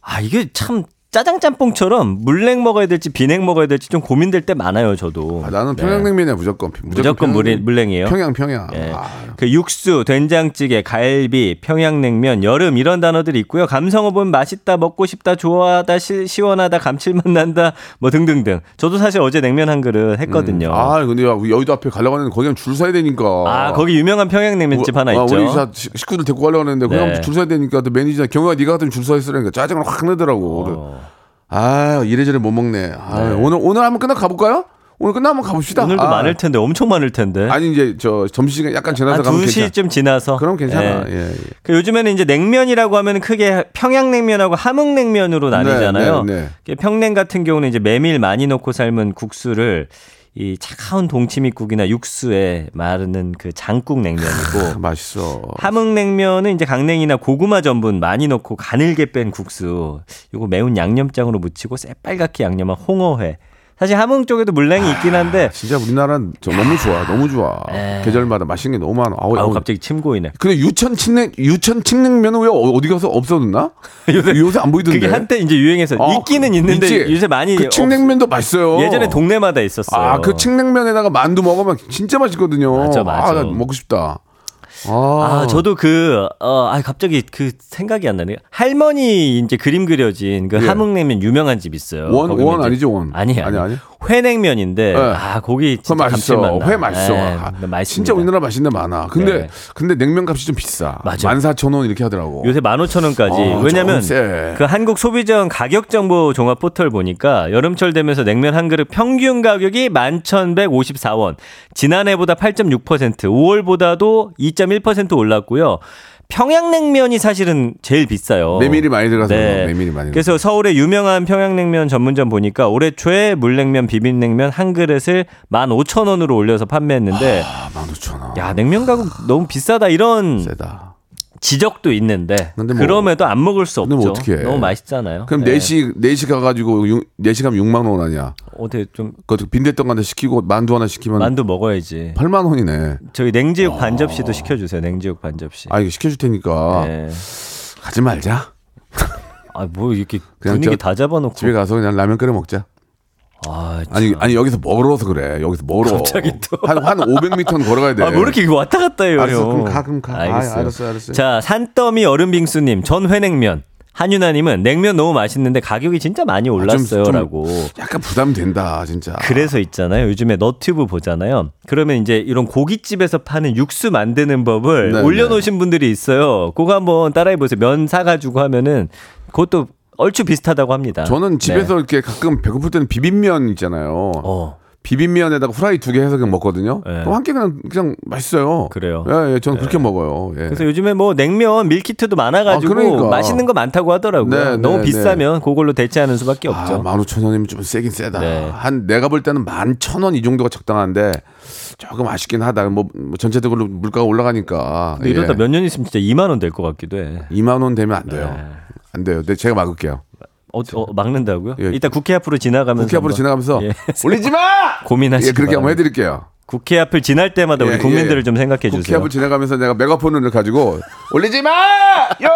아, 이게 참 짜장짬뽕처럼 물냉 먹어야 될지 비냉 먹어야 될지 좀 고민될 때 많아요, 저도. 아, 나는 평양냉면이야, 네. 무조건. 무조건, 무조건 평양, 물냉이에요. 평양, 평양. 네. 아. 그 육수, 된장찌개, 갈비, 평양냉면, 여름 이런 단어들이 있고요. 감성어 보면 맛있다, 먹고 싶다, 좋아하다, 시, 시원하다, 감칠맛 난다, 뭐 등등등. 저도 사실 어제 냉면 한 그릇 했거든요. 음. 아, 근데 야, 여의도 앞에 가려고 하는데 거기는 줄 서야 되니까. 아, 거기 유명한 평양냉면집 우, 하나 아, 있죠. 우리 사, 식구들 데리고 가려고 하는데 거기 네. 줄 서야 되니까 또 매니저 경호야 네가 같은 줄 서 있으라니까 짜증을 확 내더라고. 어. 아 이래저래 못 먹네. 아유, 네. 오늘 오늘 한번 끝나 가볼까요? 오늘 끝나 한번 가봅시다. 오늘도 아. 많을 텐데 엄청 많을 텐데. 아니 이제 저 점심시간 약간 지나서 가면 괜찮아. 두 시쯤 지나서. 그럼 괜찮아. 네. 예, 예. 그 요즘에는 이제 냉면이라고 하면 크게 평양냉면하고 함흥냉면으로 나뉘잖아요. 네, 네, 네. 평냉 같은 경우는 이제 메밀 많이 넣고 삶은 국수를. 이 차가운 동치미국이나 육수에 마르는 그 장국 냉면이고 아, 맛있어. 함흥냉면은 이제 강냉이나 고구마 전분 많이 넣고 가늘게 뺀 국수. 요거 매운 양념장으로 무치고 새빨갛게 양념한 홍어회. 사실 함흥 쪽에도 물냉이 있긴 한데 아, 진짜 우리나라는 저 너무 좋아. 너무 좋아. 에이. 계절마다 맛있는 게 너무 많아. 아우, 아우 갑자기 침 고이네. 근데 유천 칡냉 유천 칡냉면은 왜 어디 가서 없어졌나? 요새, 요새 안 보이던데. 그게 한때 이제 유행해서 아, 있기는 있는데 있지. 요새 많이 그 칡냉면도 없... 맛있어요. 예전에 동네마다 있었어요. 아, 그 칡냉면에다가 만두 먹으면 진짜 맛있거든요. 맞아 맞아. 아, 나 먹고 싶다. 아, 아 저도 그 어, 아, 갑자기 그 생각이 안 나네요. 할머니 이제 그림 그려진 그 예. 함흥냉면 유명한 집 있어요. 원, 원 아니죠 원. 아니 아니 아니. 회냉면인데 네. 아 고기 진짜 맛있어. 회 맛있어. 네, 아, 진짜 우리나라 맛있는 데 많아. 근데 네. 근데 냉면 값이 좀 비싸. 맞아. 만 사천 원 이렇게 하더라고. 요새 만 오천 원까지. 어, 왜냐면 그 한국 소비자원 가격 정보 종합 포털 보니까 여름철 되면서 냉면 한 그릇 평균 가격이 만 천백오십사 원. 지난해보다 팔 점 육 퍼센트, 오월보다도 이 점 일 퍼센트 올랐고요. 평양냉면이 사실은 제일 비싸요. 메밀이 많이 들어가서 네. 메밀이 많이. 그래서 서울의 유명한 평양냉면 전문점 보니까 올해 초에 물냉면, 비빔냉면 한 그릇을 만 오천 원으로 올려서 판매했는데 아, 만 오천 원. 야, 냉면 가격 아, 너무 비싸다 이런 세다. 지적도 있는데 뭐, 그럼에도 안 먹을 수 없죠. 뭐 어떻게 해. 너무 맛있잖아요. 그럼 네. 네 시 네 시 가가지고 네 시 가면 육만 원 아니야. 어떻게 좀 빈대떡 하나 시키고 만두 하나 시키면 만두 먹어야지. 팔만 원이네. 저희 냉지육 아. 반접시도 시켜주세요. 냉지육 반접시. 아 이거 시켜줄 테니까 네. 가지 말자. 아 뭐 이렇게 분위기 다 잡아놓고 집에 가서 그냥 라면 끓여 먹자. 아, 아니 아니 여기서 멀어서 그래. 여기서 멀어. 갑자기 또 한 한 오백 미터는 걸어가야 돼. 아, 뭐 이렇게 왔다 갔다 해요. 알았어, 그럼 가, 그럼 가. 알겠어요. 아, 알았어, 알았어. 자, 산더미 얼음빙수님, 전 회냉면. 한유나님은 냉면 너무 맛있는데 가격이 진짜 많이 올랐어요라고. 아, 약간 부담된다 진짜. 그래서 있잖아요. 요즘에 너튜브 보잖아요. 그러면 이제 이런 고깃집에서 파는 육수 만드는 법을 네, 올려놓으신 네. 분들이 있어요. 그거 한번 따라해보세요. 면 사가지고 하면은 그것도. 얼추 비슷하다고 합니다. 저는 집에서 네. 이렇게 가끔 배고플 때는 비빔면 있잖아요. 어. 비빔면에다가 후라이 두 개 해서 그냥 먹거든요. 네. 한 끼 그냥, 그냥 맛있어요. 그래요. 예, 예, 저는 네. 그렇게 먹어요. 예. 그래서 요즘에 뭐 냉면 밀키트도 많아가지고 아, 그러니까. 맛있는 거 많다고 하더라고요. 네, 너무 네, 비싸면 네. 그걸로 대체하는 수밖에 없죠. 아, 만 오천 원이면 좀 세긴 세다. 네. 한 내가 볼 때는 만 천 원 이 정도가 적당한데 조금 아쉽긴 하다. 뭐, 뭐 전체적으로 물가가 올라가니까. 예. 이러다 몇 년 있으면 진짜 이만 원 될 것 같기도 해. 이만 원 되면 안 돼요. 네. 안 돼요. 네, 제가 막을게요. 어, 어, 막는다고요? 예. 이따 국회 앞으로 지나가면서 국회 앞으로 지나가면서 예. 올리지 마! 고민하시고 예, 그렇게 한번 해드릴게요. 국회 앞을 지날 때마다 예, 우리 국민들을 예, 예. 좀 생각해 국회 주세요. 국회 앞을 지나가면서 내가 메가폰을 가지고 올리지 마! 요!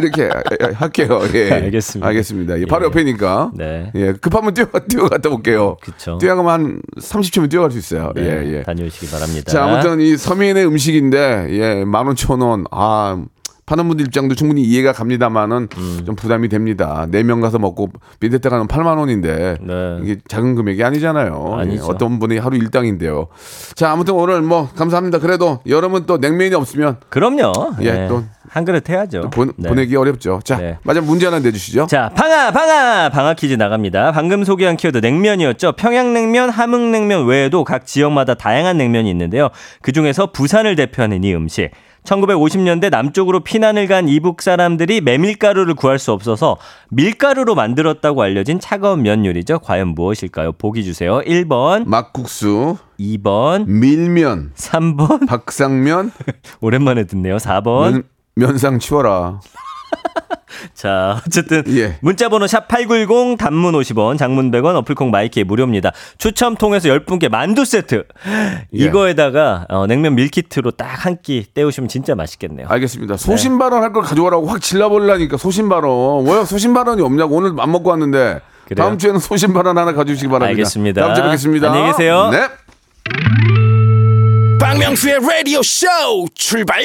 이렇게 할게요. 예. 알겠습니다. 알겠습니다. 예, 바로 예. 옆이니까 네. 예, 급하면 뛰어, 뛰어갔다 올게요. 그쵸. 뛰어가면 한 삼십 초면 뛰어갈 수 있어요. 네, 예, 예. 다녀오시기 바랍니다. 자, 아무튼 이 서민의 음식인데 예, 만 오천 원. 아... 파는 분들 입장도 충분히 이해가 갑니다만은 음. 좀 부담이 됩니다. 네 명 가서 먹고 빈대떡 하면 팔만 원인데 네. 이게 작은 금액이 아니잖아요. 아니죠. 예, 어떤 분이 하루 일당인데요. 자, 아무튼 오늘 뭐 감사합니다. 그래도 여러분 또 냉면이 없으면 그럼요. 예, 네. 또 한 그릇 해야죠. 보, 네. 보내기 어렵죠. 자, 네. 마지막 문제 하나 내주시죠. 자, 방아 방아 방아 퀴즈 나갑니다. 방금 소개한 키워드 냉면이었죠. 평양냉면, 함흥냉면 외에도 각 지역마다 다양한 냉면이 있는데요. 그중에서 부산을 대표하는 이 음식. 천구백오십 년대 남쪽으로 피난을 간 이북 사람들이 메밀가루를 구할 수 없어서 밀가루로 만들었다고 알려진 차가운 면 요리죠. 과연 무엇일까요? 보기 주세요. 일 번 막국수, 이 번 밀면, 삼 번 박상면, 오랜만에 듣네요. 사 번 면... 면상 치워라. 자, 어쨌든 예. 문자번호 샵 팔구일공 단문 오십 원 장문 백 원 어플콩 마이키 무료입니다. 추첨 통해서 열 분께 만두 세트 예. 이거에다가 어, 냉면 밀키트로 딱 한 끼 때우시면 진짜 맛있겠네요. 알겠습니다. 소신발언 네. 할 걸 가져오라고 확 질러보려니까 소신발언 왜 소신발언이 없냐고 오늘 안 먹고 왔는데 그래요? 다음 주에는 소신발언 하나 가져오시기 바랍니다. 알겠습니다. 다음 주에 뵙겠습니다. 안녕히 계세요. 네. 박명수의 라디오 쇼 출발.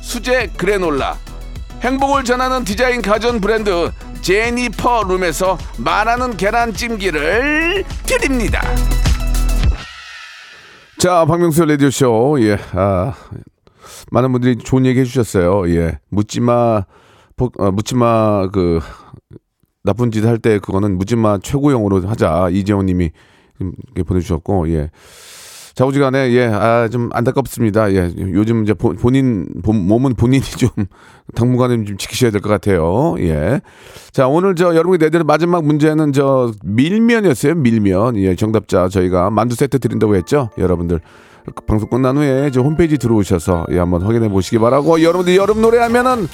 수제 그래놀라, 행복을 전하는 디자인 가전 브랜드 제니퍼 룸에서 말하는 계란찜기를 드립니다. 자, 박명수 라디오쇼. 예, 아, 많은 분들이 좋은 얘기 해주셨어요. 예, 묻지마, 어, 묻지마 그 나쁜 짓 할 때 그거는 묻지마 최고형으로 하자. 이재원님이 보내주셨고, 예. 자우지간에 예, 아, 좀 안타깝습니다. 예, 요즘 이제 보, 본인 본, 몸은 본인이 좀 당분간은 좀 지키셔야 될 것 같아요. 예, 자 오늘 저 여러분이 내드린 마지막 문제는 저 밀면이었어요. 밀면. 예, 정답자 저희가 만두 세트 드린다고 했죠. 여러분들 방송 끝난 후에 저 홈페이지 들어오셔서 예, 한번 확인해 보시기 바라고 여러분들 여름 노래하면은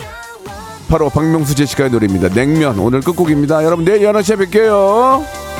바로 박명수 제시카의 노래입니다. 냉면 오늘 끝곡입니다. 여러분 내일 열한 시에 뵐게요.